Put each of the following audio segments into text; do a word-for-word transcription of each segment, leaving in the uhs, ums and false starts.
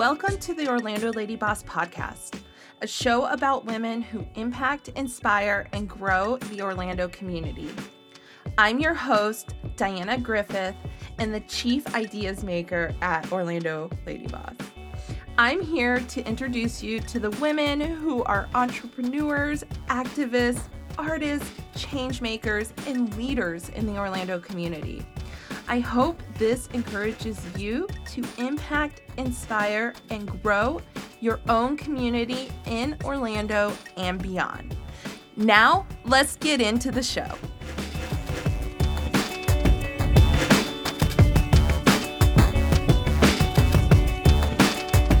Welcome to the Orlando Lady Boss podcast, a show about women who impact, inspire, and grow the Orlando community. I'm your host, Diana Griffith, and the Chief Ideas Maker at Orlando Lady Boss. I'm here to introduce you to the women who are entrepreneurs, activists, artists, change makers, and leaders in the Orlando community. I hope this encourages you to impact, inspire, and grow your own community in Orlando and beyond. Now, let's get into the show.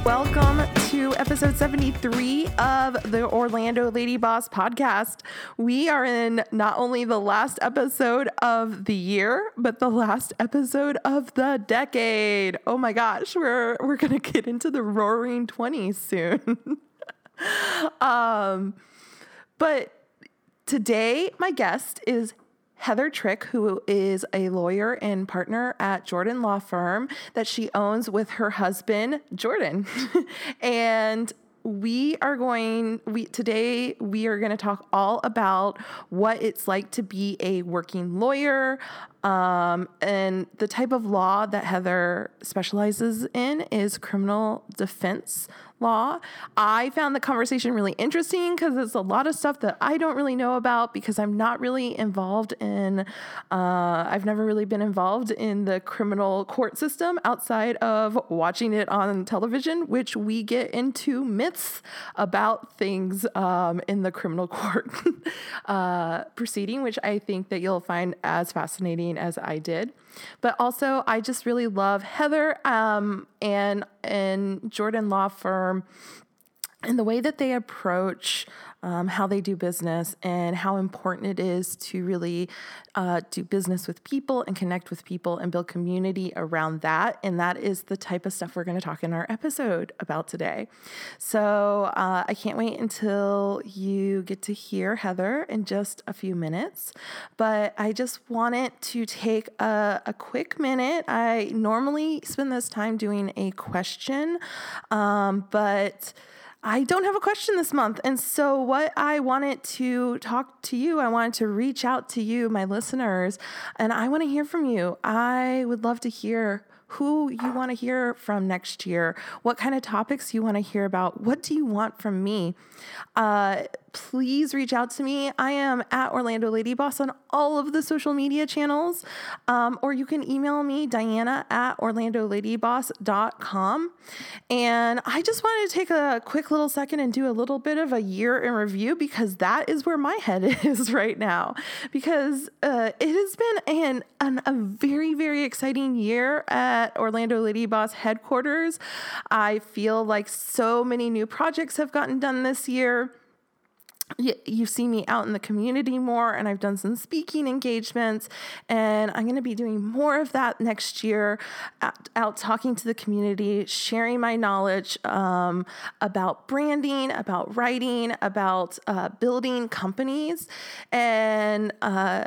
Welcome to episode seventy-three of the Orlando Lady Boss podcast. We are in not only the last episode of the year, but the last episode of the decade. Oh my gosh, we're we're gonna get into the roaring twenties soon. um, but today, my guest is Heather Trick, who is a lawyer and partner at Jordan Law Firm that she owns with her husband, Jordan. And we are going, we today we are going to talk all about what it's like to be a working lawyer, um, and the type of law that Heather specializes in is criminal defense law. I found the conversation really interesting because it's a lot of stuff that I don't really know about because I'm not really involved in, uh, I've never really been involved in the criminal court system outside of watching it on television, which we get into myths about things um, in the criminal court uh, proceeding, which I think that you'll find as fascinating as I did. But also, I just really love Heather um, and and Jordan Law Firm and the way that they approach um, how they do business and how important it is to really uh, do business with people and connect with people and build community around that. And that is the type of stuff we're going to talk in our episode about today. So uh, I can't wait until you get to hear Heather in just a few minutes. But I just wanted to take a, a quick minute. I normally spend this time doing a question, um, but I don't have a question this month. And so what I wanted to talk to you, I wanted to reach out to you, my listeners, and I want to hear from you. I would love to hear who you want to hear from next year, what kind of topics you want to hear about, what do you want from me? Uh, please reach out to me. I am at Orlando Lady Boss on all of the social media channels, um, or you can email me, Diana at orlando lady boss dot com. And I just wanted to take a quick little second and do a little bit of a year in review because that is where my head is right now, because uh, it has been an, an, a very, very exciting year at Orlando Lady Boss headquarters. I feel like so many new projects have gotten done this year. You see me out in the community more, and I've done some speaking engagements, and I'm going to be doing more of that next year, out, out talking to the community, sharing my knowledge um, about branding, about writing, about uh, building companies, and uh,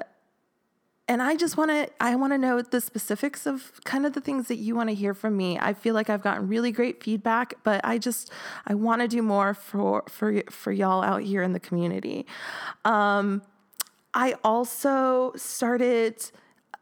and I just want to, I want to know the specifics of kind of the things that you want to hear from me. I feel like I've gotten really great feedback, but I just, I want to do more for, for, for y'all out here in the community. Um, I also started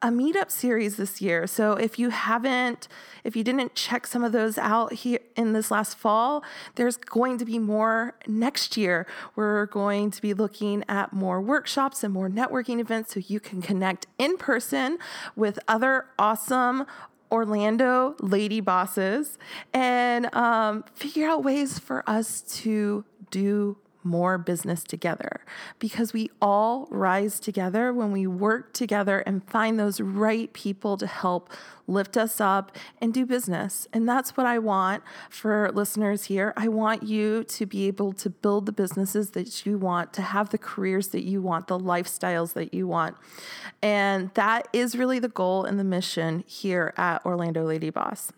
a meetup series this year. So if you haven't, if you didn't check some of those out here in this last fall, there's going to be more next year. We're going to be looking at more workshops and more networking events so you can connect in person with other awesome Orlando lady bosses and um, figure out ways for us to do more business together, because we all rise together when we work together and find those right people to help lift us up and do business. And that's what I want for listeners here. I want you to be able to build the businesses that you want, to have the careers that you want, the lifestyles that you want. And that is really the goal and the mission here at Orlando Lady Boss.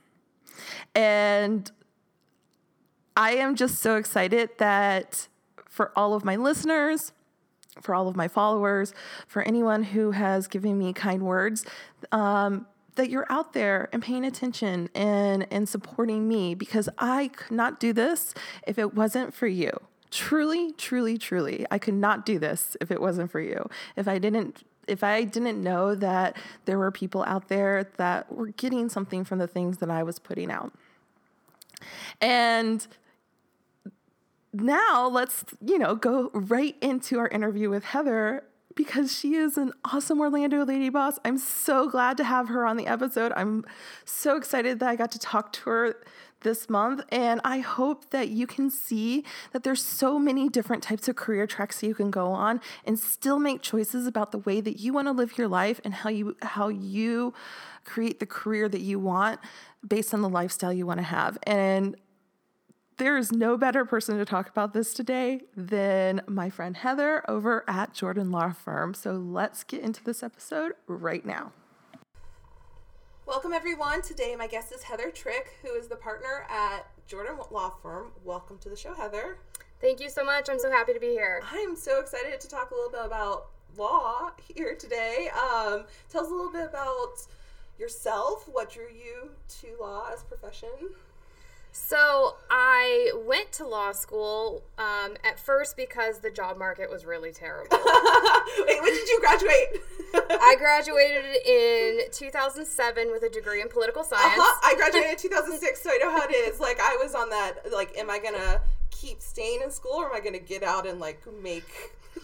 And I am just so excited that for all of my listeners, for all of my followers, for anyone who has given me kind words, um, that you're out there and paying attention and, and supporting me, because I could not do this if it wasn't for you. Truly, truly, truly, I could not do this if it wasn't for you. If I didn't If I didn't know that there were people out there that were getting something from the things that I was putting out. And now let's, you know, go right into our interview with Heather, because she is an awesome Orlando Lady Boss. I'm so glad to have her on the episode. I'm so excited that I got to talk to her this month, and I hope that you can see that there's so many different types of career tracks that you can go on and still make choices about the way that you want to live your life and how you how you create the career that you want based on the lifestyle you want to have. And there is no better person to talk about this today than my friend Heather over at Jordan Law Firm. So let's get into this episode right now. Welcome, everyone. Today, my guest is Heather Trick, who is the partner at Jordan Law Firm. Welcome to the show, Heather. Thank you so much. I'm so happy to be here. I'm so excited to talk a little bit about law here today. Um, tell us a little bit about yourself. What drew you to law as a profession? So I went to law school um, at first because the job market was really terrible. Wait, when did you graduate? I graduated in two thousand seven with a degree in political science. Uh-huh. I graduated in two thousand six, so I know how it is. Like, I was on that, like, am I going to keep staying in school, or am I going to get out and, like, make...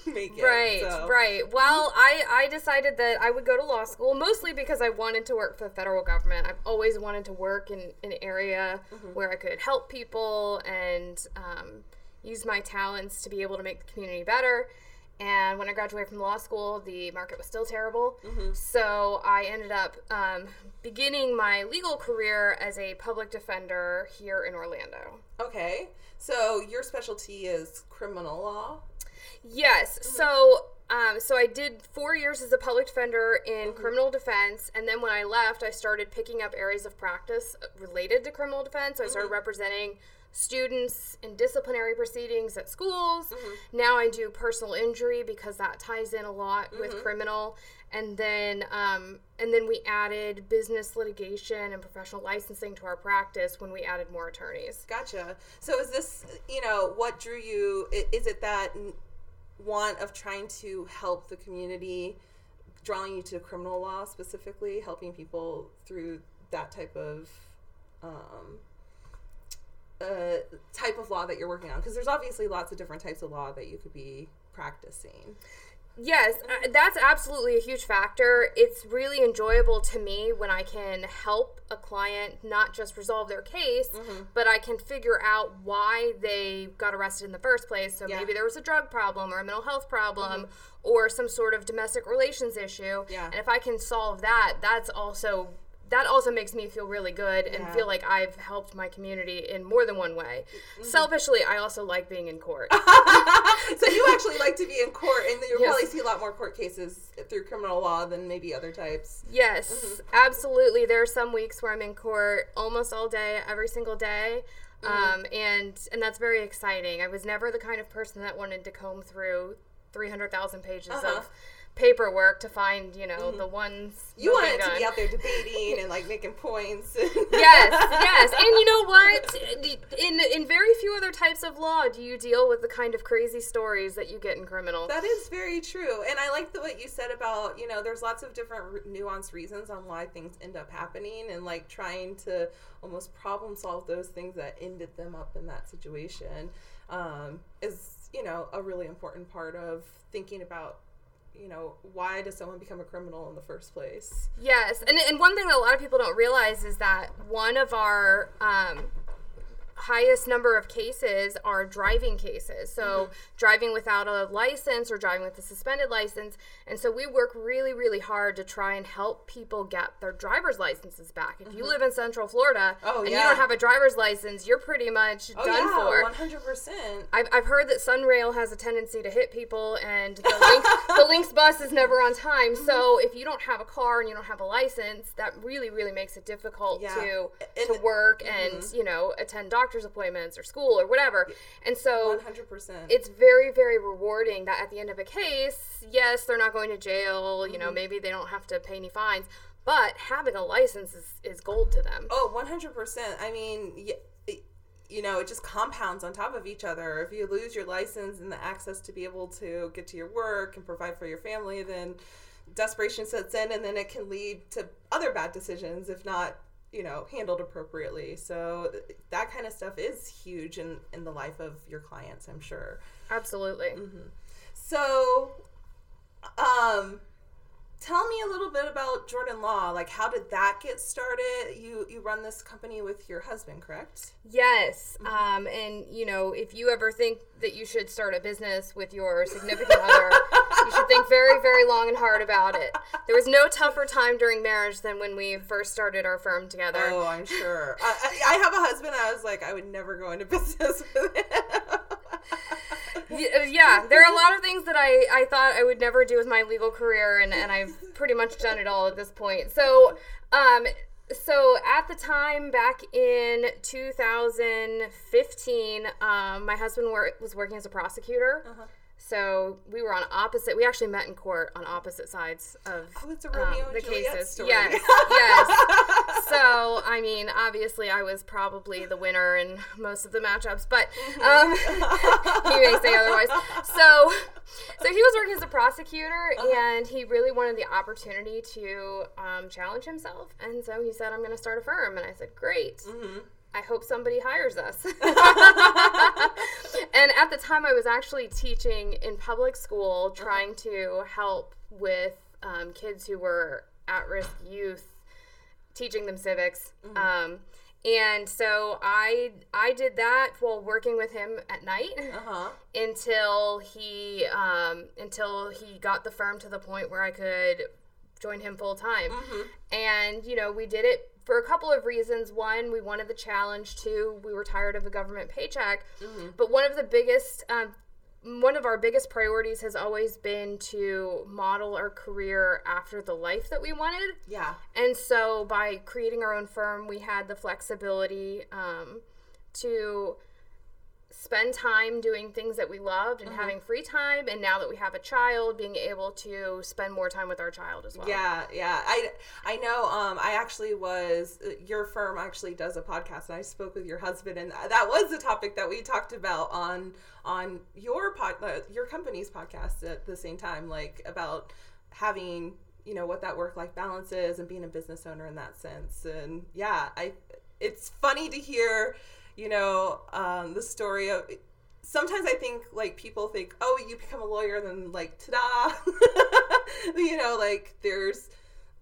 Make it, right, so. right. Well, I, I decided that I would go to law school, mostly because I wanted to work for the federal government. I've always wanted to work in, in an area mm-hmm. where I could help people and um, use my talents to be able to make the community better. And when I graduated from law school, the market was still terrible. Mm-hmm. So I ended up um, beginning my legal career as a public defender here in Orlando. Okay. So your specialty is criminal law? Yes. Mm-hmm. So um, so I did four years as a public defender in mm-hmm. criminal defense, and then when I left, I started picking up areas of practice related to criminal defense. So I started mm-hmm. representing students in disciplinary proceedings at schools. Mm-hmm. Now I do personal injury because that ties in a lot mm-hmm. with criminal. And then um, and then we added business litigation and professional licensing to our practice when we added more attorneys. Gotcha. So is this, you know, what drew you, is it that want of trying to help the community, drawing you to criminal law specifically, helping people through that type of um, uh, type of law that you're working on? Because there's obviously lots of different types of law that you could be practicing. Yes, that's absolutely a huge factor. It's really enjoyable to me when I can help a client not just resolve their case, mm-hmm. but I can figure out why they got arrested in the first place. So yeah. maybe there was a drug problem or a mental health problem mm-hmm. or some sort of domestic relations issue. Yeah. And if I can solve that, that's also that also makes me feel really good and yeah. feel like I've helped my community in more than one way. Mm-hmm. Selfishly, I also like being in court. So you actually like to be in court, and you'll yes. probably see a lot more court cases through criminal law than maybe other types. Yes, mm-hmm. absolutely. There are some weeks where I'm in court almost all day, every single day. Mm-hmm. Um, and, and that's very exciting. I was never the kind of person that wanted to comb through three hundred thousand pages uh-huh. of paperwork to find, you know, mm-hmm. the ones you wanted to be out there debating and like making points. yes, yes, and you know what? In in very few other types of law do you deal with the kind of crazy stories that you get in criminal. That is very true, and I like the what you said about, you know, there's lots of different nuanced reasons on why things end up happening, and like trying to almost problem solve those things that ended them up in that situation um, is, you know, a really important part of thinking about, you know, why does someone become a criminal in the first place? Yes, and and one thing that a lot of people don't realize is that one of our um, highest number of cases are driving cases. So mm-hmm. driving without a license or driving with a suspended license. And so we work really, really hard to try and help people get their driver's licenses back. If mm-hmm. you live in Central Florida oh, and yeah. you don't have a driver's license, you're pretty much oh, done yeah, for. one hundred percent. I've, I've heard that Sunrail has a tendency to hit people, and the Lynx, the Lynx bus is never on time. Mm-hmm. So if you don't have a car and you don't have a license, that really, really makes it difficult yeah. to, and, to work mm-hmm. and, you know, attend doctors appointments or school or whatever. And so one hundred percent. It's very, very rewarding that at the end of a case, yes, they're not going to jail, you mm-hmm. know, maybe they don't have to pay any fines, but having a license is, is gold to them. Oh, one hundred percent. I mean, yeah. You know, it just compounds on top of each other. If you lose your license and the access to be able to get to your work and provide for your family, then desperation sets in, and then it can lead to other bad decisions if not, you know, handled appropriately. So th- that kind of stuff is huge in, in the life of your clients, I'm sure. Absolutely. Mm-hmm. So um, tell me a little bit about Jordan Law. Like, how did that get started? You you run this company with your husband, correct? Yes. Mm-hmm. Um, and, you know, if you ever think that you should start a business with your significant other, you should think very, very long and hard about it. There was no tougher time during marriage than when we first started our firm together. Oh, I'm sure. I, I have a husband. I was like, I would never go into business with him. Yeah, there are a lot of things that I, I thought I would never do with my legal career, and, and I've pretty much done it all at this point. So, um, so at the time, back in two thousand fifteen, um, my husband wor- was working as a prosecutor. Uh-huh. So we were on opposite. We actually met in court on opposite sides of oh, it's a Romeo um, the and Juliet cases. Story. Yes, yes. So I mean, obviously, I was probably the winner in most of the matchups, but um, he may say otherwise. So, so he was working as a prosecutor, uh-huh. and he really wanted the opportunity to um, challenge himself, and so he said, "I'm going to start a firm," and I said, "Great." Mm-hmm. I hope somebody hires us. And at the time, I was actually teaching in public school, trying to help with um, kids who were at-risk youth, teaching them civics. Mm-hmm. Um, and so I I did that while working with him at night uh-huh. until he um, until he got the firm to the point where I could join him full time. Mm-hmm. And you know, we did it for a couple of reasons. One, we wanted the challenge. Two, we were tired of the government paycheck. Mm-hmm. But one of the biggest, um, one of our biggest priorities has always been to model our career after the life that we wanted. Yeah. And so by creating our own firm, we had the flexibility um, to spend time doing things that we loved and mm-hmm. having free time. And now that we have a child, being able to spend more time with our child as well. Yeah. Yeah. I, I know, um, I actually was, your firm actually does a podcast, and I spoke with your husband, and that was the topic that we talked about on, on your pod, your company's podcast at the same time, like about having, you know, what that work-life balance is and being a business owner in that sense. And yeah, I, it's funny to hear, you know, um, the story of, sometimes I think, like, people think, oh, you become a lawyer, and then, like, ta-da, you know, like, there's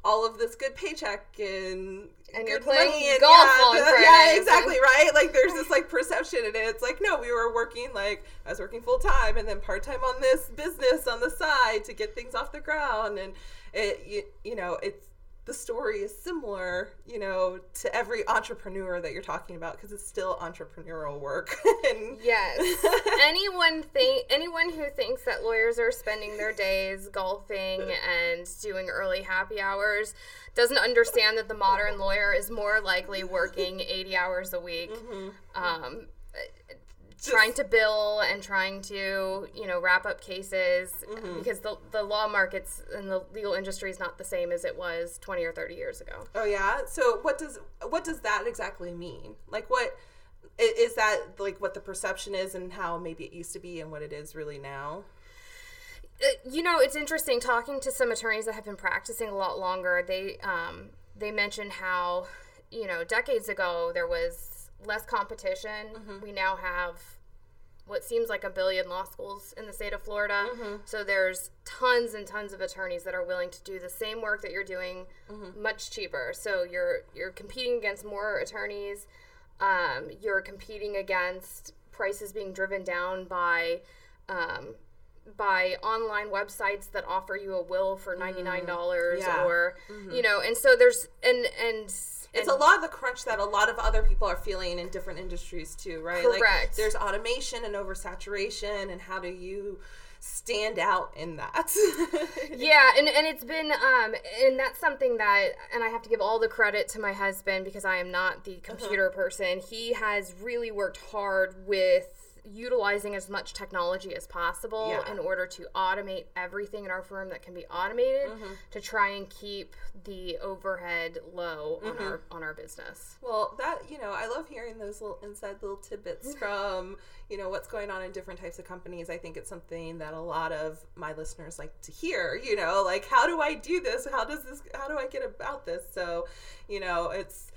all of this good paycheck and, and good money. And golf yeah, the, for yeah exactly, right? Like, there's this, like, perception, and it's like, no, we were working, like, I was working full-time and then part-time on this business on the side to get things off the ground, and, it you, you know, it's, the story is similar, you know, to every entrepreneur that you're talking about, because it's still entrepreneurial work. And yes. Anyone think anyone who thinks that lawyers are spending their days golfing and doing early happy hours doesn't understand that the modern lawyer is more likely working eighty hours a week, mm-hmm. um, Just, trying to bill and trying to, you know, wrap up cases, mm-hmm. because the the law markets and the legal industry is not the same as it was twenty or thirty years ago. Oh yeah. So what does what does that exactly mean? Like, what is that, like, what the perception is and how maybe it used to be and what it is really now? You know, it's interesting talking to some attorneys that have been practicing a lot longer. They um they mentioned how, you know, decades ago there was less competition. Mm-hmm. We now have what seems like a billion law schools in the state of Florida. Mm-hmm. So there's tons and tons of attorneys that are willing to do the same work that you're doing, mm-hmm. much cheaper. So you're you're competing against more attorneys. Um, you're competing against prices being driven down by um, by online websites that offer you a will for ninety-nine dollars, mm-hmm. yeah. or, mm-hmm. you know, and so there's, and, and, it's a lot of the crunch that a lot of other people are feeling in different industries too, right? Correct. Like, there's automation and oversaturation, and how do you stand out in that? Yeah, and, and it's been, um, and that's something that, and I have to give all the credit to my husband, because I am not the computer uh-huh. person. He has really worked hard with, utilizing as much technology as possible yeah. in order to automate everything in our firm that can be automated mm-hmm. to try and keep the overhead low mm-hmm. on our on our business. Well, that, you know, I love hearing those little inside little tidbits from, you know, what's going on in different types of companies. I think it's something that a lot of my listeners like to hear, you know, like, how do I do this? How does this, how do I get about this? So, you know, it's,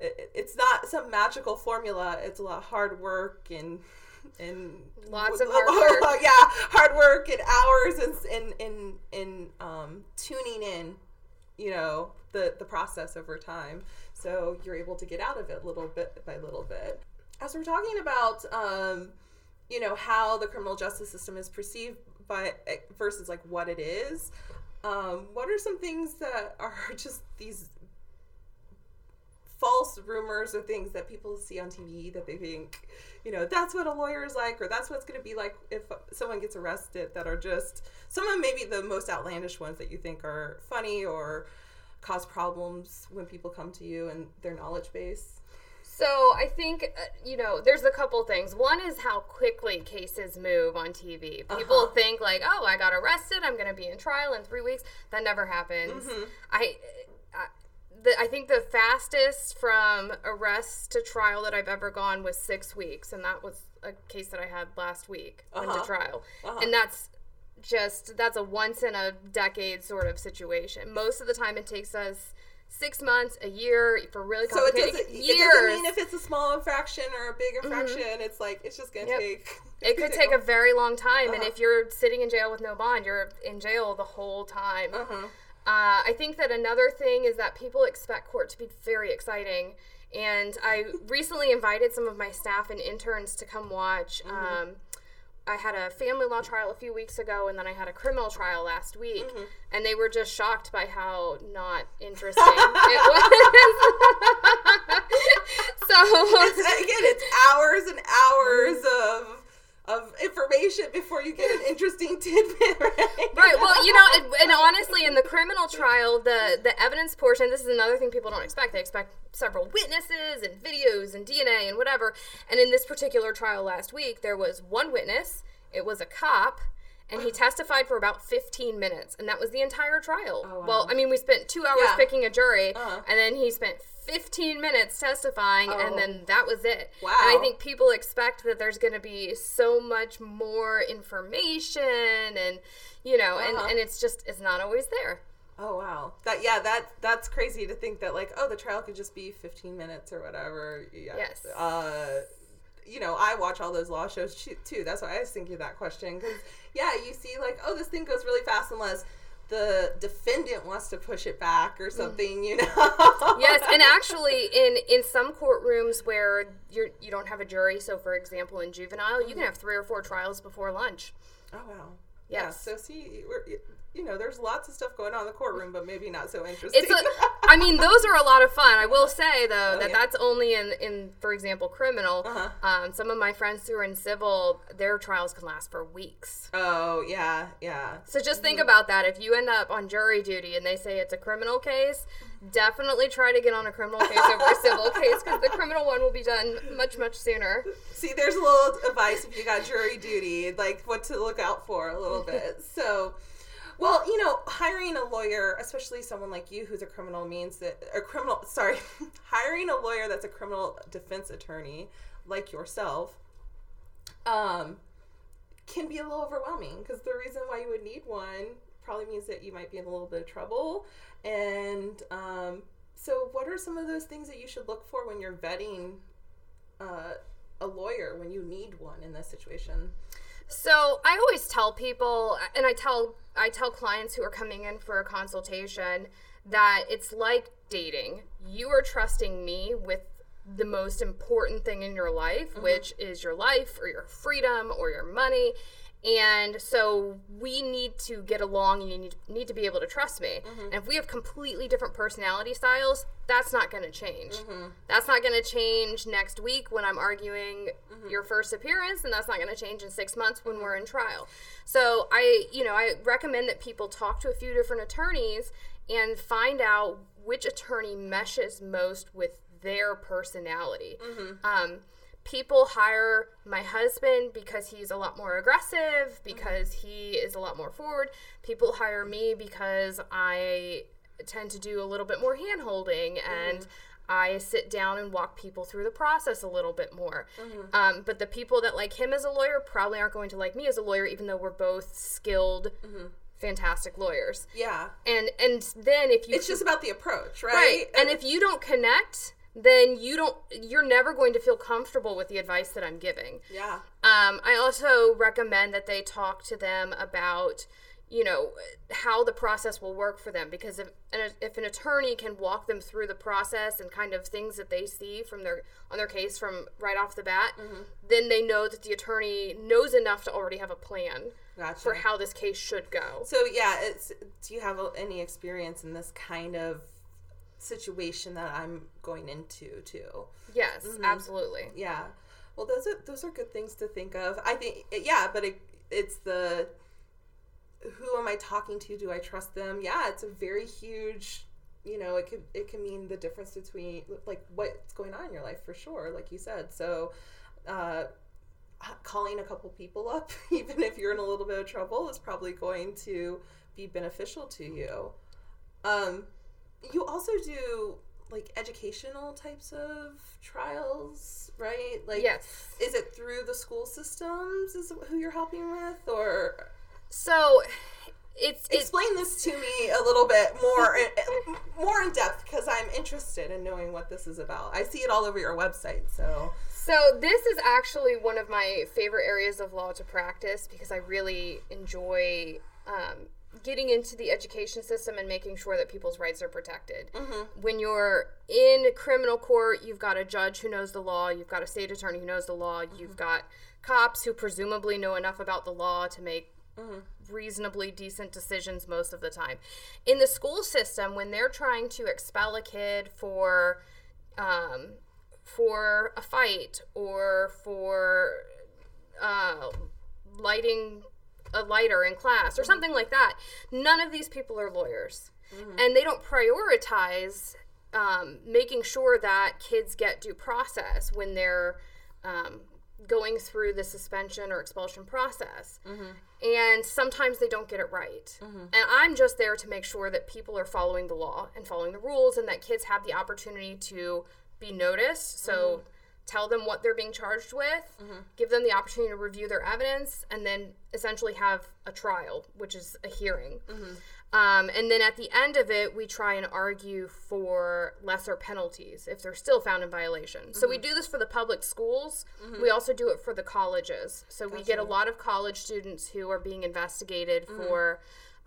it's not some magical formula. It's a lot of hard work and and lots of hard work. Yeah, hard work and hours and in in um tuning in, you know, the the process over time. So you're able to get out of it little bit by little bit. As we're talking about, um, you know, how the criminal justice system is perceived by versus like what it is. Um, what are some things that are just these false rumors or things that people see on T V that they think, you know, that's what a lawyer is like, or that's what's going to be like if someone gets arrested, that are just some of maybe the most outlandish ones that you think are funny or cause problems when people come to you and their knowledge base? So I think, you know, there's a couple things. One is how quickly cases move on T V. People uh-huh. think like, oh, I got arrested, I'm going to be in trial in three weeks. That never happens. Mm-hmm. I... I I think the fastest from arrest to trial that I've ever gone was six weeks, and that was a case that I had last week uh-huh. went to trial. Uh-huh. And that's just, that's a once-in-a-decade sort of situation. Most of the time it takes us six months, a year, for really complicated years. So it doesn't, it doesn't mean if it's a small infraction or a big infraction, mm-hmm. it's like, it's just going to yep. take... It could take a very long time, uh-huh. and if you're sitting in jail with no bond, you're in jail the whole time. Uh-huh. Uh, I think that another thing is that people expect court to be very exciting, and I recently invited some of my staff and interns to come watch. Mm-hmm. Um, I had a family law trial a few weeks ago, and then I had a criminal trial last week, mm-hmm. and they were just shocked by how not interesting it was. So it's, again, it's hours and hours mm-hmm. of... of information before you get an interesting tidbit, right? Right, well, you know, and, and honestly, in the criminal trial, the, the evidence portion, this is another thing people don't expect. They expect several witnesses and videos and D N A and whatever. And in this particular trial last week, there was one witness. It was a cop. And he testified for about fifteen minutes, and that was the entire trial. Oh, wow. Well, I mean, we spent two hours yeah. picking a jury, uh-huh. and then he spent fifteen minutes testifying, oh. and then that was it. Wow. And I think people expect that there's going to be so much more information, and, you know, uh-huh. and, and it's just, it's not always there. Oh, wow. That Yeah, that that's crazy to think that, like, oh, the trial could just be fifteen minutes or whatever. Yeah. Yes. Uh You know, I watch all those law shows too. That's why I was thinking of that question. Because, yeah, you see, like, oh, this thing goes really fast unless the defendant wants to push it back or something, mm. you know? Yes, and actually, in, in some courtrooms where you're, you don't have a jury, so, for example, in juvenile, mm-hmm. you can have three or four trials before lunch. Oh, wow. Yes. Yeah, so, see, we're, you know, there's lots of stuff going on in the courtroom, but maybe not so interesting. It's a, I mean, those are a lot of fun. I will say, though, oh, that yeah. that's only in, in, for example, criminal. Uh-huh. Um, some of my friends who are in civil, their trials can last for weeks. Oh, yeah, yeah. So just think mm-hmm. about that. If you end up on jury duty and they say it's a criminal case, definitely try to get on a criminal case over a civil case, because the criminal one will be done much, much sooner. See, there's a little advice if you got jury duty, like what to look out for a little bit. So... Well, you know, hiring a lawyer, especially someone like you who's a criminal, means that a criminal, sorry, hiring a lawyer that's a criminal defense attorney like yourself um, can be a little overwhelming, because the reason why you would need one probably means that you might be in a little bit of trouble. And um, so what are some of those things that you should look for when you're vetting uh, a lawyer when you need one in this situation? So I always tell people, and I tell I tell clients who are coming in for a consultation, that it's like dating. You are trusting me with the most important thing in your life, mm-hmm. which is your life or your freedom or your money. And so we need to get along, and you need, need to be able to trust me. Mm-hmm. And if we have completely different personality styles, that's not going to change. Mm-hmm. That's not going to change next week when I'm arguing mm-hmm. your first appearance, and that's not going to change in six months when mm-hmm. we're in trial. So I, you know, I recommend that people talk to a few different attorneys and find out which attorney meshes most with their personality. Mm-hmm. Um, people hire my husband because he's a lot more aggressive, because mm-hmm. he is a lot more forward. People hire me because I tend to do a little bit more hand-holding, and mm-hmm. I sit down and walk people through the process a little bit more. Mm-hmm. Um, but the people that like him as a lawyer probably aren't going to like me as a lawyer, even though we're both skilled, mm-hmm. fantastic lawyers. Yeah. And and then if you... It's just about the approach, right? Right. And, and if you don't connect... then you don't, you're never going to feel comfortable with the advice that I'm giving. Yeah. Um, I also recommend that they talk to them about, you know, how the process will work for them. Because if an, if an attorney can walk them through the process and kind of things that they see from their on their case from right off the bat, mm-hmm. then they know that the attorney knows enough to already have a plan gotcha. For how this case should go. So, yeah, it's, do you have any experience in this kind of situation that I'm going into too? Yes, mm-hmm. absolutely. Yeah. Well, those are those are good things to think of. I think yeah, but it, it's the who am I talking to? Do I trust them? Yeah, it's a very huge, you know, it could it can mean the difference between like what's going on in your life for sure, like you said. So, uh calling a couple people up even if you're in a little bit of trouble is probably going to be beneficial to you. Um You also do, like, educational types of trials, right? Like, yes. Is it through the school systems is who you're helping with, or? So, it's... Explain it's, this to me a little bit more, more in depth, because I'm interested in knowing what this is about. I see it all over your website, so... So, this is actually one of my favorite areas of law to practice, because I really enjoy... Um, getting into the education system and making sure that people's rights are protected. Mm-hmm. When you're in criminal court, you've got a judge who knows the law, you've got a state attorney who knows the law, mm-hmm. you've got cops who presumably know enough about the law to make mm-hmm. reasonably decent decisions most of the time. In the school system, when they're trying to expel a kid for, um, for a fight or for uh, lighting... a lighter in class or something like that, none of these people are lawyers. Mm-hmm. And they don't prioritize um, making sure that kids get due process when they're um, going through the suspension or expulsion process. Mm-hmm. And sometimes they don't get it right. Mm-hmm. And I'm just there to make sure that people are following the law and following the rules and that kids have the opportunity to be noticed. So mm-hmm. tell them what they're being charged with, mm-hmm. give them the opportunity to review their evidence, and then essentially have a trial, which is a hearing. Mm-hmm. Um, and then at the end of it, we try and argue for lesser penalties if they're still found in violation. Mm-hmm. So we do this for the public schools. Mm-hmm. We also do it for the colleges. So gotcha. We get a lot of college students who are being investigated mm-hmm. for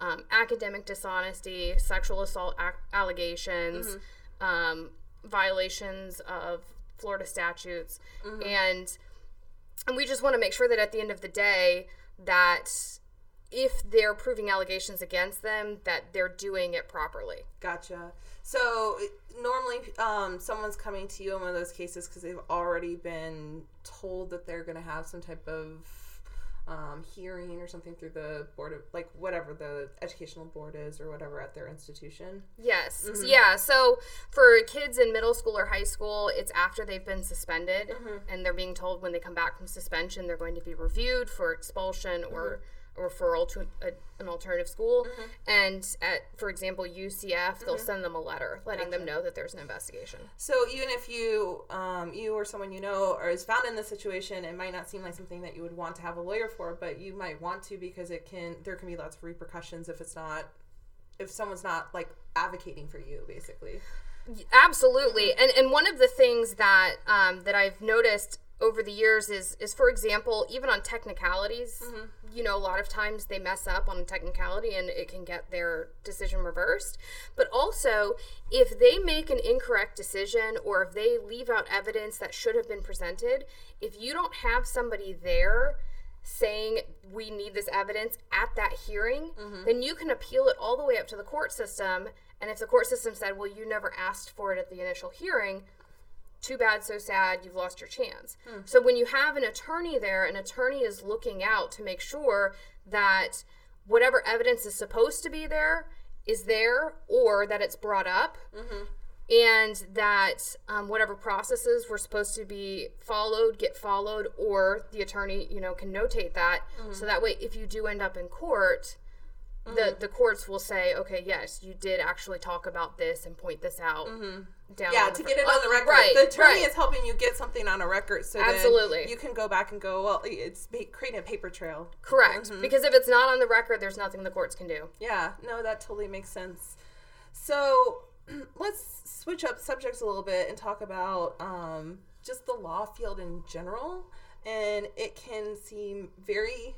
um, academic dishonesty, sexual assault a- allegations, mm-hmm. um, violations of Florida statutes, mm-hmm. and and we just want to make sure that at the end of the day that if they're proving allegations against them, that they're doing it properly. Gotcha. So normally um, someone's coming to you in one of those cases because they've already been told that they're going to have some type of um, hearing or something through the board of, like, whatever the educational board is or whatever at their institution. Yes. Mm-hmm. Yeah. So for kids in middle school or high school, it's after they've been suspended mm-hmm. and they're being told when they come back from suspension, they're going to be reviewed for expulsion mm-hmm. or a referral to a, an alternative school. Mm-hmm. And at, for example, U C F, mm-hmm. they'll send them a letter letting gotcha. Them know that there's an investigation. So even if you um, you or someone you know or is found in this situation, it might not seem like something that you would want to have a lawyer for, but you might want to because it can there can be lots of repercussions if it's not, if someone's not like advocating for you, basically. Absolutely. And and one of the things that um, that I've noticed over the years is, is for example, even on technicalities, mm-hmm. you know, a lot of times they mess up on a technicality and it can get their decision reversed. But also, if they make an incorrect decision or if they leave out evidence that should have been presented, if you don't have somebody there saying we need this evidence at that hearing, mm-hmm. then you can appeal it all the way up to the court system. And if the court system said, well, you never asked for it at the initial hearing, too bad, so sad, you've lost your chance. Hmm. So when you have an attorney there, an attorney is looking out to make sure that whatever evidence is supposed to be there is there or that it's brought up. Mm-hmm. and that um, whatever processes were supposed to be followed get followed, or the attorney, you know, can notate that. Mm-hmm. So that way, if you do end up in court, mm-hmm. the, the courts will say, okay, yes, you did actually talk about this and point this out. Mm-hmm. Down yeah, to fr- get it on the record. Oh, right, the attorney right. is helping you get something on a record, so absolutely. Then you can go back and go, well, it's creating a paper trail. Correct, mm-hmm. because if it's not on the record, there's nothing the courts can do. Yeah, no, that totally makes sense. So... let's switch up subjects a little bit and talk about um, just the law field in general. And it can seem very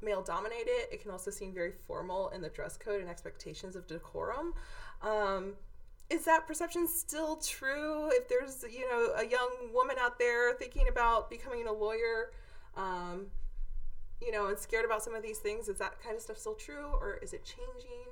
male-dominated. It can also seem very formal in the dress code and expectations of decorum. Um, is that perception still true? If there's, you know, a young woman out there thinking about becoming a lawyer, um, you know, and scared about some of these things, is that kind of stuff still true, or is it changing?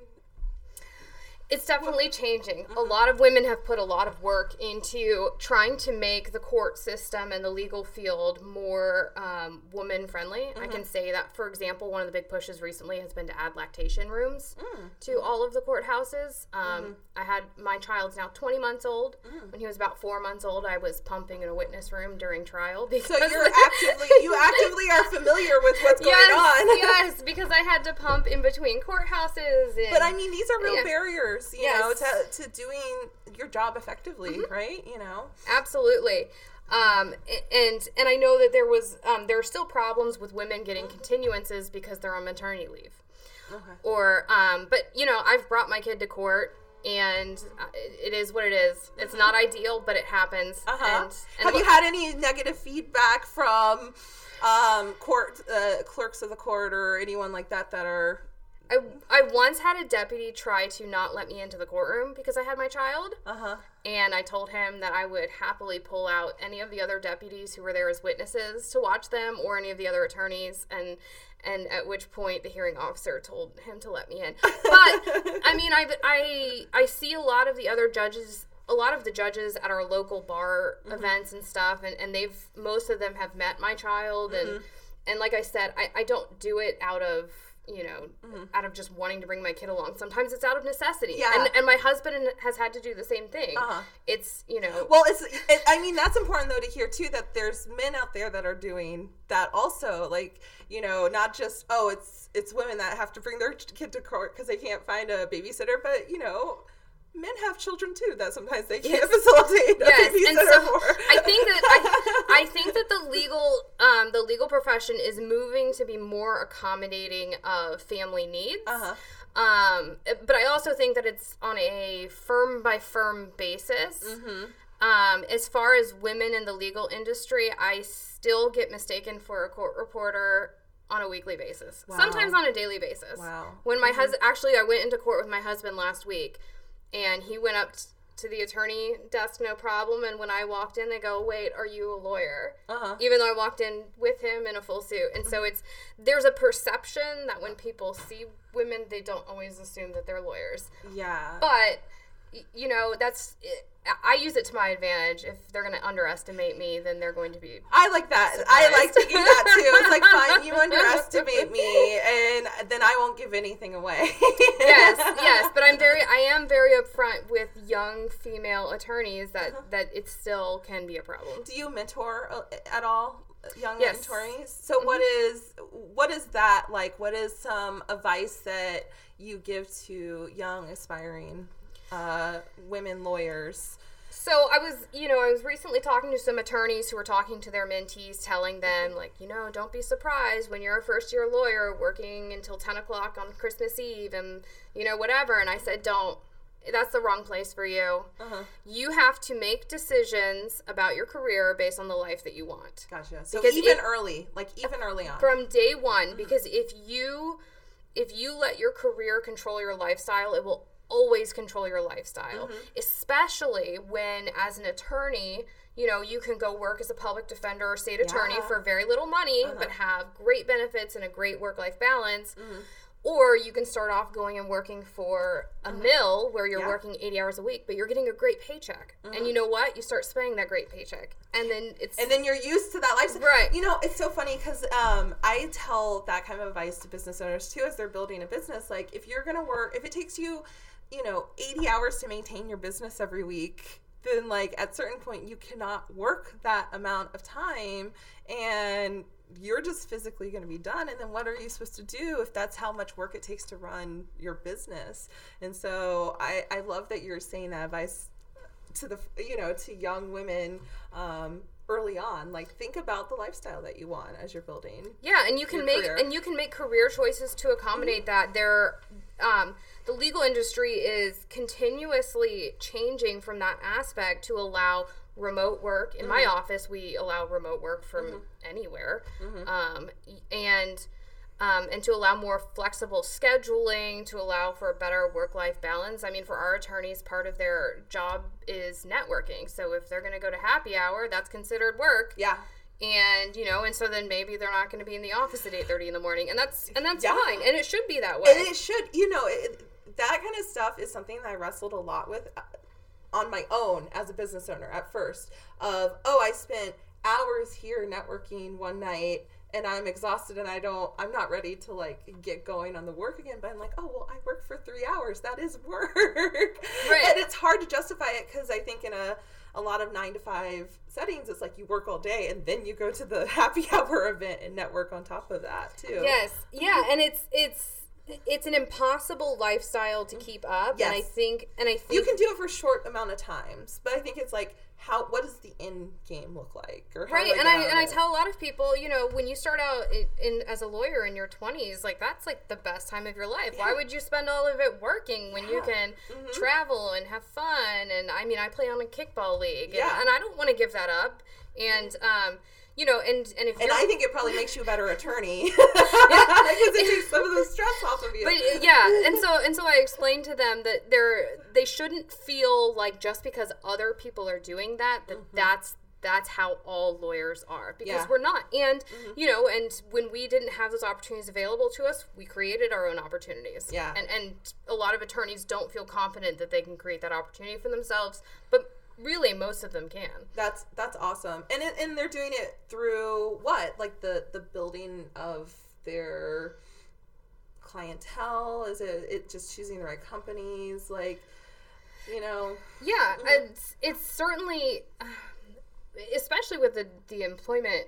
It's definitely changing. Mm-hmm. A lot of women have put a lot of work into trying to make the court system and the legal field more um, woman-friendly. Mm-hmm. I can say that, for example, one of the big pushes recently has been to add lactation rooms mm. to all of the courthouses. Um, mm-hmm. I had my child's now twenty months old. Mm. When he was about four months old, I was pumping in a witness room during trial. Because so you're actively, you actively are familiar with what's going yes, on. Yes, because I had to pump in between courthouses. And, but I mean, these are real yeah. barriers. You yes. know, to, to doing your job effectively, mm-hmm. right? You know, absolutely. Um, and and I know that there was um, there are still problems with women getting mm-hmm. continuances because they're on maternity leave, okay. or um, but you know, I've brought my kid to court, and it is what it is. It's mm-hmm. not ideal, but it happens. Uh-huh. And, and have look, you had any negative feedback from um, court uh, clerks of the court or anyone like that that are? I, I once had a deputy try to not let me into the courtroom because I had my child. Uh-huh. And I told him that I would happily pull out any of the other deputies who were there as witnesses to watch them, or any of the other attorneys, and and at which point the hearing officer told him to let me in. But, I mean, I, I, I see a lot of the other judges, a lot of the judges at our local bar mm-hmm. events and stuff, and, and they've, most of them have met my child. Mm-hmm. And, and like I said, I, I don't do it out of... you know, mm-hmm. out of just wanting to bring my kid along. Sometimes it's out of necessity. Yeah. And, and my husband has had to do the same thing. Uh-huh. It's, you know. Well, it's, it, I mean, that's important, though, to hear, too, that there's men out there that are doing that also. Like, you know, not just, oh, it's it's women that have to bring their kid to court because they can't find a babysitter. But, you know, men have children, too, that sometimes they can't yes. facilitate a yes. babysitter and so for. I think that, I, I think that the legal... Um, the legal profession is moving to be more accommodating of family needs. Uh-huh. Um, but I also think that it's on a firm-by-firm basis. Mm-hmm. Um, as far as women in the legal industry, I still get mistaken for a court reporter on a weekly basis. Wow. Sometimes on a daily basis. Wow. When my mm-hmm. husband... Actually, I went into court with my husband last week, and he went up... T- to the attorney desk, no problem, and when I walked in, they go, wait, are you a lawyer? Uh-huh. Even though I walked in with him in a full suit. And mm-hmm. so it's, there's a perception that when people see women, they don't always assume that they're lawyers. Yeah. But, you know, that's, I use it to my advantage. If they're going to underestimate me, then they're going to be I like that. Surprised. I like to do that, too. It's like, fine, you underestimate me, and then I won't give anything away. Yes, yes, but I'm very, I am very upfront with young female attorneys that, uh-huh. that it still can be a problem. Do you mentor at all? Young yes. attorneys? So mm-hmm. what is, what is that like? What is some advice that you give to young, aspiring Uh, women lawyers? So I was, you know, I was recently talking to some attorneys who were talking to their mentees, telling them, like, you know, don't be surprised when you're a first-year lawyer working until ten o'clock on Christmas Eve and, you know, whatever. And I said, don't. That's the wrong place for you. Uh-huh. You have to make decisions about your career based on the life that you want. Gotcha. So because even it, early, like even early on. From day one, because if you, if you let your career control your lifestyle, it will always control your lifestyle, mm-hmm. especially when, as an attorney, you know, you can go work as a public defender or state yeah. attorney for very little money, uh-huh. but have great benefits and a great work-life balance. Mm-hmm. Or you can start off going and working for a mm-hmm. mill where you're yeah. working eighty hours a week, but you're getting a great paycheck. Mm-hmm. And you know what? You start spending that great paycheck. And then it's... And then you're used to that lifestyle. Right. You know, it's so funny because um, I tell that kind of advice to business owners, too, as they're building a business. Like, if you're going to work... If it takes you... you know, eighty hours to maintain your business every week, then like at certain point you cannot work that amount of time and you're just physically going to be done. And then what are you supposed to do if that's how much work it takes to run your business? And so I, I love that you're saying that advice to the, you know, to young women, um, early on, like think about the lifestyle that you want as you're building. Yeah. And you can make, career. and you can make career choices to accommodate that. There, um, the legal industry is continuously changing from that aspect to allow remote work. In mm-hmm. my office, we allow remote work from mm-hmm. anywhere, mm-hmm. um, and um, and to allow more flexible scheduling, to allow for a better work-life balance. I mean, for our attorneys, part of their job is networking. So if they're going to go to happy hour, that's considered work. Yeah. And, you know, and so then maybe they're not going to be in the office at eight thirty in the morning, and that's and that's yeah. fine, and it should be that way. And it should, you know, it, that kind of stuff is something that I wrestled a lot with on my own as a business owner at first of, oh, I spent hours here networking one night and I'm exhausted and I don't, I'm not ready to like get going on the work again. But I'm like, oh, well, I worked for three hours. That is work. Right. And it's hard to justify it because I think in a, a lot of nine to five settings, it's like you work all day and then you go to the happy hour event and network on top of that too. Yes. Yeah. And it's, it's, It's an impossible lifestyle to keep up, yes. and I think, and I think you can do it for a short amount of times, but I think it's like how what does the end game look like, or how right? I and I and I tell a lot of people, you know, when you start out in, in as a lawyer in your twenties, like that's like the best time of your life. Yeah. Why would you spend all of it working when yeah. you can mm-hmm. travel and have fun? And I mean, I play on a kickball league, yeah. and, and I don't want to give that up, and um. You know, and and if and I think it probably makes you a better attorney because it takes some of the stress off of you. But yeah, and so and so I explained to them that they're they shouldn't feel like just because other people are doing that that mm-hmm. that's that's how all lawyers are, because yeah. we're not. And mm-hmm. you know, and when we didn't have those opportunities available to us, we created our own opportunities. Yeah, and and a lot of attorneys don't feel confident that they can create that opportunity for themselves, but. Really, most of them can. That's that's awesome, and it, and they're doing it through what, like the, the building of their clientele. Is it it just choosing the right companies, like you know? Yeah, it's it's certainly, especially with the the employment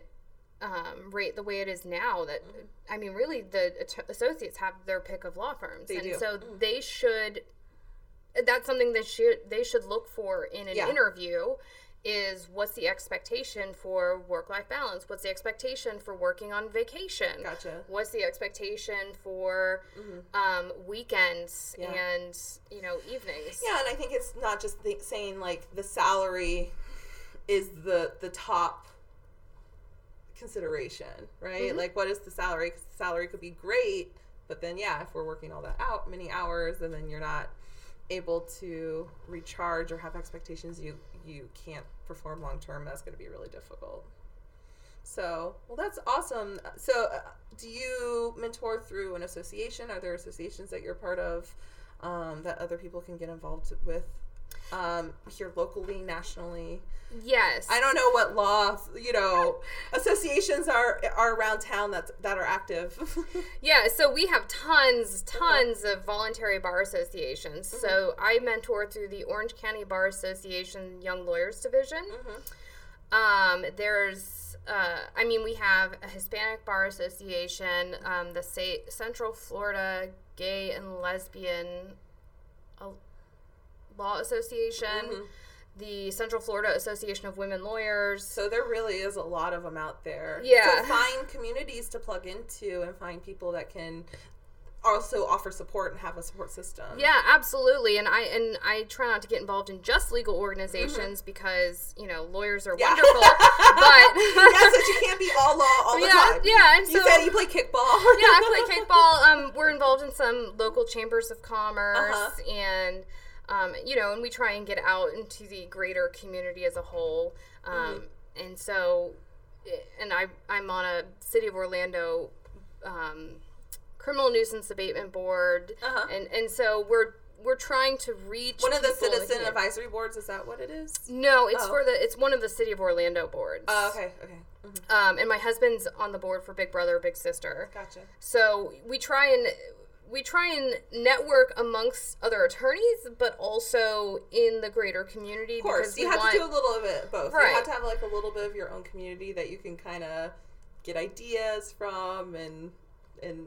um, rate the way it is now. That I mean, really, the associates have their pick of law firms, they and do. so mm. they should. That's something that should, they should look for in an yeah. interview is what's the expectation for work-life balance? What's the expectation for working on vacation? Gotcha. What's the expectation for mm-hmm. um, weekends yeah. and, you know, evenings? Yeah, and I think it's not just the, saying, like, the salary is the the top consideration, right? Mm-hmm. Like, what is the salary? Because the salary could be great, but then, yeah, if we're working all that out, many hours, and then you're not able to recharge or have expectations you you can't perform long term, that's going to be really difficult. So well, that's awesome. So uh, do you mentor through an association? Are there associations that you're part of um that other people can get involved with um here locally, nationally? Yes. I don't know what law, you know, associations are are around town that that are active. Yeah, so we have tons, tons of voluntary bar associations. Mm-hmm. So I mentor through the Orange County Bar Association Young Lawyers Division. Mm-hmm. Um, there's, uh, I mean, we have a Hispanic Bar Association, um, the Sa- Central Florida Gay and Lesbian uh, Law Association. Mm-hmm. The Central Florida Association of Women Lawyers. So there really is a lot of them out there. Yeah. So find communities to plug into and find people that can also offer support and have a support system. Yeah, absolutely. And I and I try not to get involved in just legal organizations mm-hmm. because, you know, lawyers are yeah. wonderful. But yeah, so you can't be all law all yeah, the time. Yeah, and so you said you play kickball. Yeah, I play kickball. Um, we're involved in some local chambers of commerce uh-huh. and Um, you know, and we try and get out into the greater community as a whole. Um, mm-hmm. And so, and I, I'm on a City of Orlando um, criminal nuisance abatement board. Uh-huh. And, and so we're we're trying to reach one of the citizen advisory boards. Is that what it is? No, it's oh. for the, it's one of the City of Orlando boards. Oh, okay. Okay. Mm-hmm. Um, and my husband's on the board for Big Brother Big Sister. Gotcha. So we try and we try and network amongst other attorneys, but also in the greater community. Of course, because you have want... to do a little bit of both. Right. You have to have like a little bit of your own community that you can kind of get ideas from and and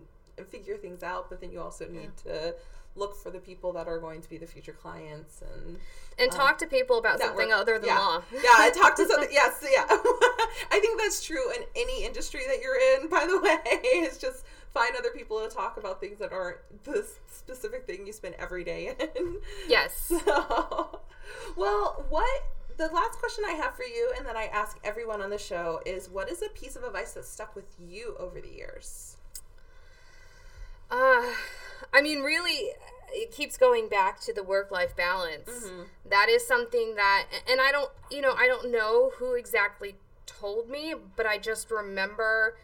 figure things out, but then you also need yeah. to look for the people that are going to be the future clients and and uh, talk to people about network. something other than yeah. law. Yeah, I talk to something. Yes, yeah. I think that's true in any industry that you're in, by the way. It's just find other people to talk about things that aren't the specific thing you spend every day in. Yes. So, well, what the last question I have for you and that I ask everyone on the show is, what is a piece of advice that stuck with you over the years? Uh, I mean, really, it keeps going back to the work-life balance. Mm-hmm. That is something that, and I don't, you know, I don't know who exactly told me, but I just remember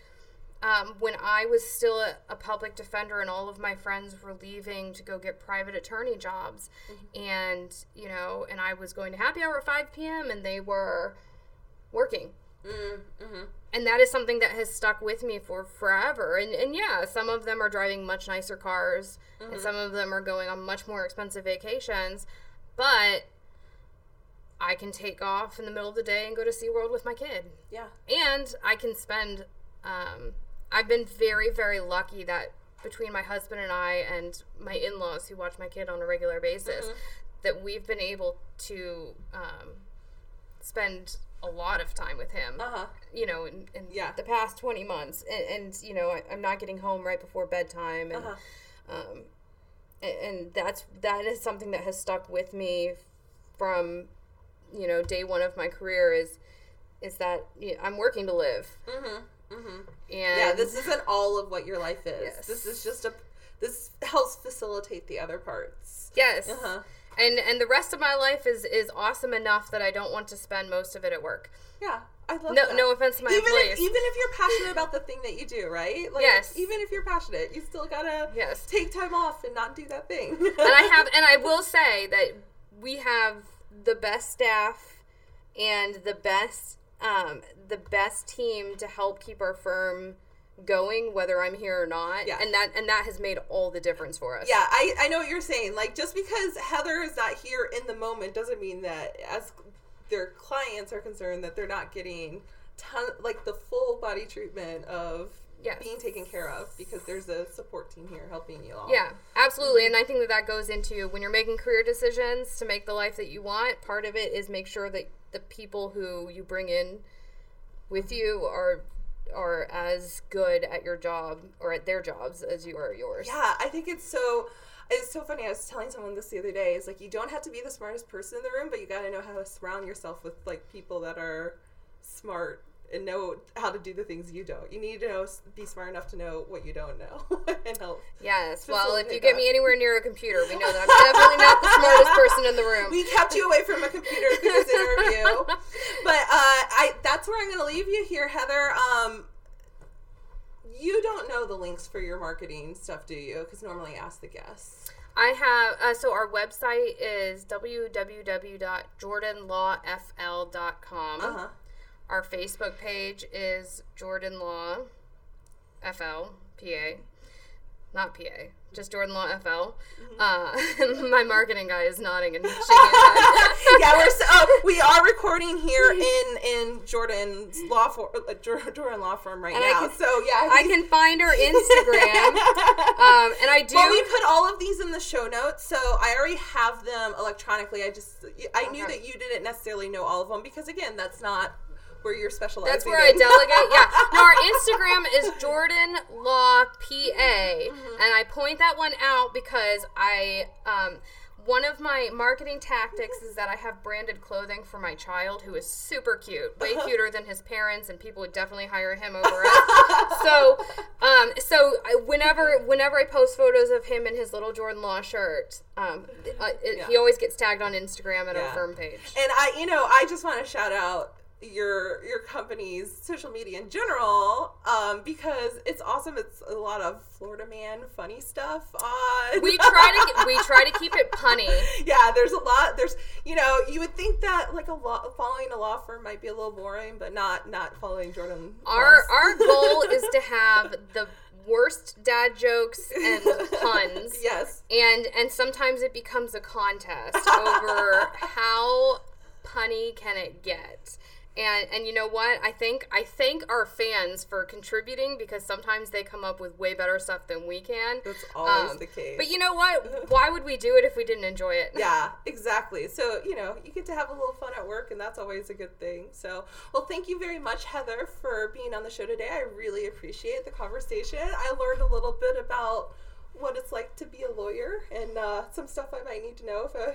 um, when I was still a, a public defender and all of my friends were leaving to go get private attorney jobs. Mm-hmm. And, you know, and I was going to happy hour at five p.m. and they were working. Mm-hmm. And that is something that has stuck with me for forever. And, and yeah, some of them are driving much nicer cars, mm-hmm. and some of them are going on much more expensive vacations. But I can take off in the middle of the day and go to SeaWorld with my kid. Yeah. And I can spend, um, I've been very, very lucky that between my husband and I and my in-laws who watch my kid on a regular basis, mm-hmm. that we've been able to um, spend a lot of time with him, uh-huh. you know, in, in yeah. the past twenty months. And, and you know, I, I'm not getting home right before bedtime. And, uh-huh. um, and, and that's, that is something that has stuck with me from, you know, day one of my career is, is that you know, I'm working to live. Mm-hmm. Mm-hmm. And yeah, this isn't all of what your life is. Yes. This is just a, this helps facilitate the other parts. Yes. Uh-huh. And and the rest of my life is, is awesome enough that I don't want to spend most of it at work. Yeah, I love no, that. No offense to my even employees. If, even if you're passionate about the thing that you do, right? Like, yes. Even if you're passionate, you still gotta yes. take time off and not do that thing. And I have, and I will say that we have the best staff and the best um, the best team to help keep our firm going, whether I'm here or not. Yeah. And that and that has made all the difference for us. Yeah, I, I know what you're saying. Like, just because Heather is not here in the moment doesn't mean that as their clients are concerned that they're not getting ton, like the full body treatment of yes. being taken care of, because there's a support team here helping you all. Yeah, absolutely. And I think that that goes into when you're making career decisions to make the life that you want, part of it is make sure that the people who you bring in with you are are as good at your job or at their jobs as you are at yours. Yeah, I think it's so it's so funny. I was telling someone this the other day. It's like, you don't have to be the smartest person in the room, but you got to know how to surround yourself with like people that are smart and know how to do the things you don't. You need to know, be smart enough to know what you don't know and help. Yes. Well, if you get me anywhere near a computer, we know that I'm definitely not the smartest person in the room. We kept you away from a computer through this interview, but uh, I that's where I'm going to leave you here, Heather. Um, you don't know the links for your marketing stuff, do you? Because normally I ask the guests. I have, uh, so our website is w w w dot jordan law f l dot com. Uh-huh. Our Facebook page is Jordan Law F L, P A, not P A, just Jordan Law F L. Mm-hmm. Uh, my marketing guy is nodding and shaking his head. Yeah, we're so, oh, we are recording here in in Jordan's law for, uh, Jordan Law Firm right and now. Can, so yeah, I can find her Instagram, um, and I do. Well, we put all of these in the show notes, so I already have them electronically. I just I okay. knew that you didn't necessarily know all of them because again, that's not. Where you're specializing. That's where I delegate, yeah. Now, our Instagram is Jordan Law P A, mm-hmm. and I point that one out because I, um, one of my marketing tactics is that I have branded clothing for my child, who is super cute, way cuter than his parents, and people would definitely hire him over us. So, um, so I, whenever whenever I post photos of him in his little Jordan Law shirt, um, uh, it, yeah. he always gets tagged on Instagram at yeah. our firm page. And I, you know, I just want to shout out your your company's social media in general, um, because it's awesome. It's a lot of Florida man funny stuff on. We try to we try to keep it punny. Yeah, there's a lot. There's you know you would think that like a law, following a law firm might be a little boring, but not not following Jordan. Our Ross. Our goal is to have the worst dad jokes and puns. Yes. And and sometimes it becomes a contest over how punny can it get. And and you know what? I think I thank our fans for contributing, because sometimes they come up with way better stuff than we can. That's always um, the case. But you know what? Why would we do it if we didn't enjoy it? Yeah, exactly. So, you know, you get to have a little fun at work, and that's always a good thing. So, well, thank you very much, Heather, for being on the show today. I really appreciate the conversation. I learned a little bit about what it's like to be a lawyer, and uh, some stuff I might need to know if I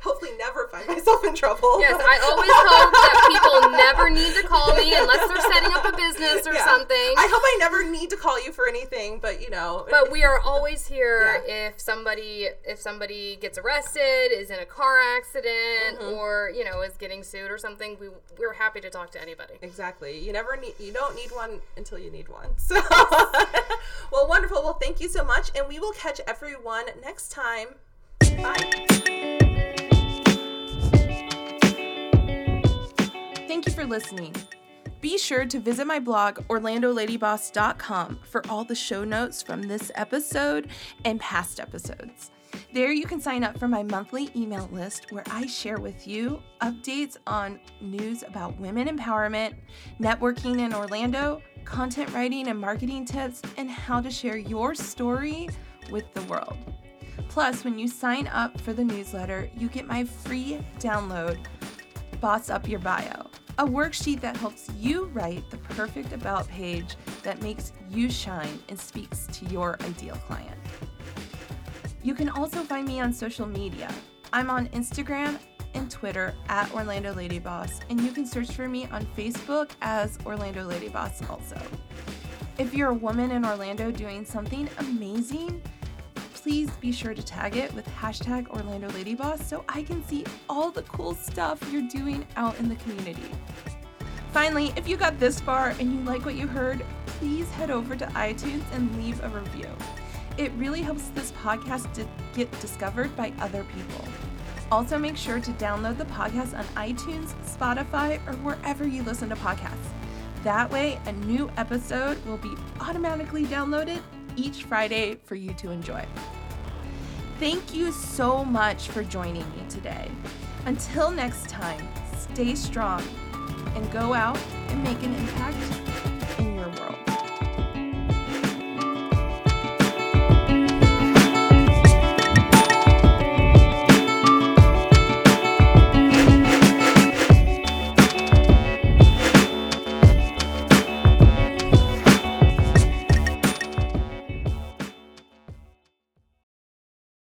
hopefully never find myself in trouble. Yes, I always hope that people never need to call me unless they're setting up a business or yeah. something. I hope I never need to call you for anything, but you know. But we are always here yeah. if somebody if somebody gets arrested, is in a car accident, mm-hmm. or you know is getting sued or something. We we're happy to talk to anybody. Exactly. You never need you don't need one until you need one. So, well, wonderful. Well, thank you so much. And And we will catch everyone next time. Bye. Thank you for listening. Be sure to visit my blog, orlando lady boss dot com, for all the show notes from this episode and past episodes. There you can sign up for my monthly email list, where I share with you updates on news about women empowerment, networking in Orlando, content writing and marketing tips, and how to share your story with the world. Plus, when you sign up for the newsletter, you get my free download, Boss Up Your Bio, a worksheet that helps you write the perfect about page that makes you shine and speaks to your ideal client. You can also find me on social media. I'm on Instagram and Twitter at Orlando Lady Boss, and you can search for me on Facebook as Orlando Lady Boss also. If you're a woman in Orlando doing something amazing, please be sure to tag it with hashtag Orlando Lady Boss so I can see all the cool stuff you're doing out in the community. Finally, if you got this far and you like what you heard, please head over to iTunes and leave a review. It really helps this podcast to get discovered by other people. Also, make sure to download the podcast on iTunes, Spotify, or wherever you listen to podcasts. That way, a new episode will be automatically downloaded each Friday for you to enjoy. Thank you so much for joining me today. Until next time, stay strong and go out and make an impact.